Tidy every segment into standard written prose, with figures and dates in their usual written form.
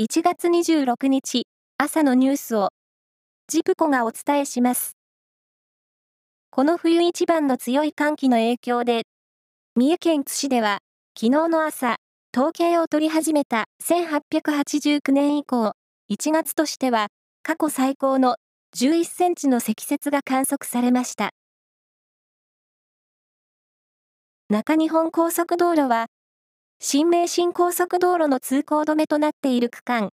1月26日朝のニュースをジプコがお伝えします。この冬一番の強い寒気の影響で、三重県津市では昨日の朝、統計を取り始めた1889年以降、1月としては過去最高の11センチの積雪が観測されました。中日本高速道路は、新名神高速道路の通行止めとなっている区間、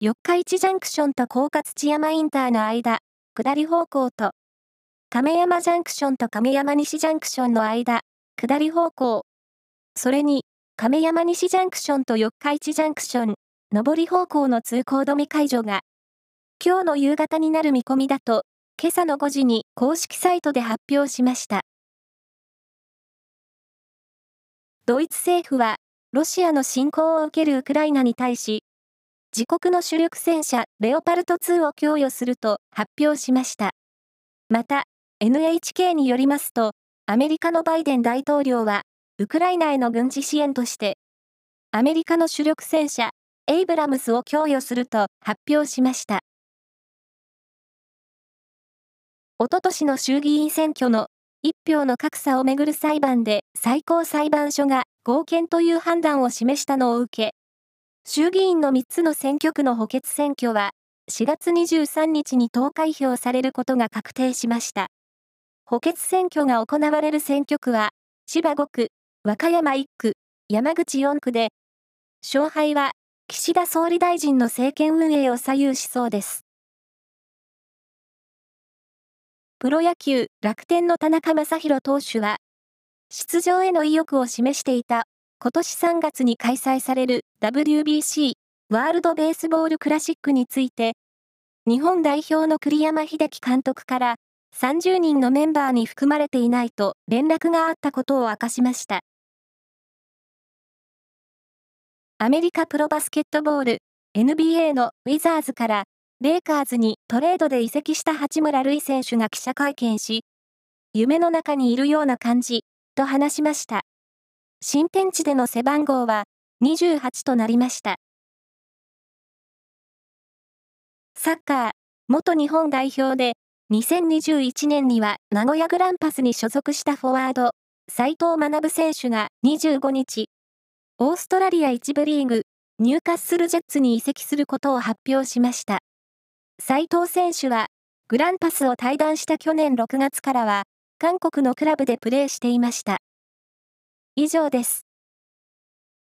四日市ジャンクションと甲賀土山インターの間、下り方向と、亀山ジャンクションと亀山西ジャンクションの間、下り方向、それに、亀山西ジャンクションと四日市ジャンクション、上り方向の通行止め解除が、今日の夕方になる見込みだと、今朝の5時に公式サイトで発表しました。ドイツ政府は、ロシアの侵攻を受けるウクライナに対し、自国の主力戦車レオパルト2を供与すると発表しました。また、NHK によりますと、アメリカのバイデン大統領は、ウクライナへの軍事支援として、アメリカの主力戦車エイブラムスを供与すると発表しました。おととしの衆議院選挙の一票の格差をめぐる裁判で最高裁判所が合憲という判断を示したのを受け、衆議院の3つの選挙区の補欠選挙は4月23日に投開票されることが確定しました。補欠選挙が行われる選挙区は千葉5区、和歌山1区、山口4区で、勝敗は岸田総理大臣の政権運営を左右しそうです。プロ野球、楽天の田中将大投手は、出場への意欲を示していた、今年3月に開催される WBC、ワールドベースボールクラシックについて、日本代表の栗山英樹監督から、30人のメンバーに含まれていないと連絡があったことを明かしました。アメリカプロバスケットボール、NBA のウィザーズから、レイカーズにトレードで移籍した八村塁選手が記者会見し、夢の中にいるような感じ、と話しました。新天地での背番号は28となりました。サッカー、元日本代表で、2021年には名古屋グランパスに所属したフォワード、齋藤学選手が25日、オーストラリア1部リーグ、ニューカッスルジェッツに移籍することを発表しました。斉藤選手は、グランパスを退団した去年6月からは、韓国のクラブでプレーしていました。以上です。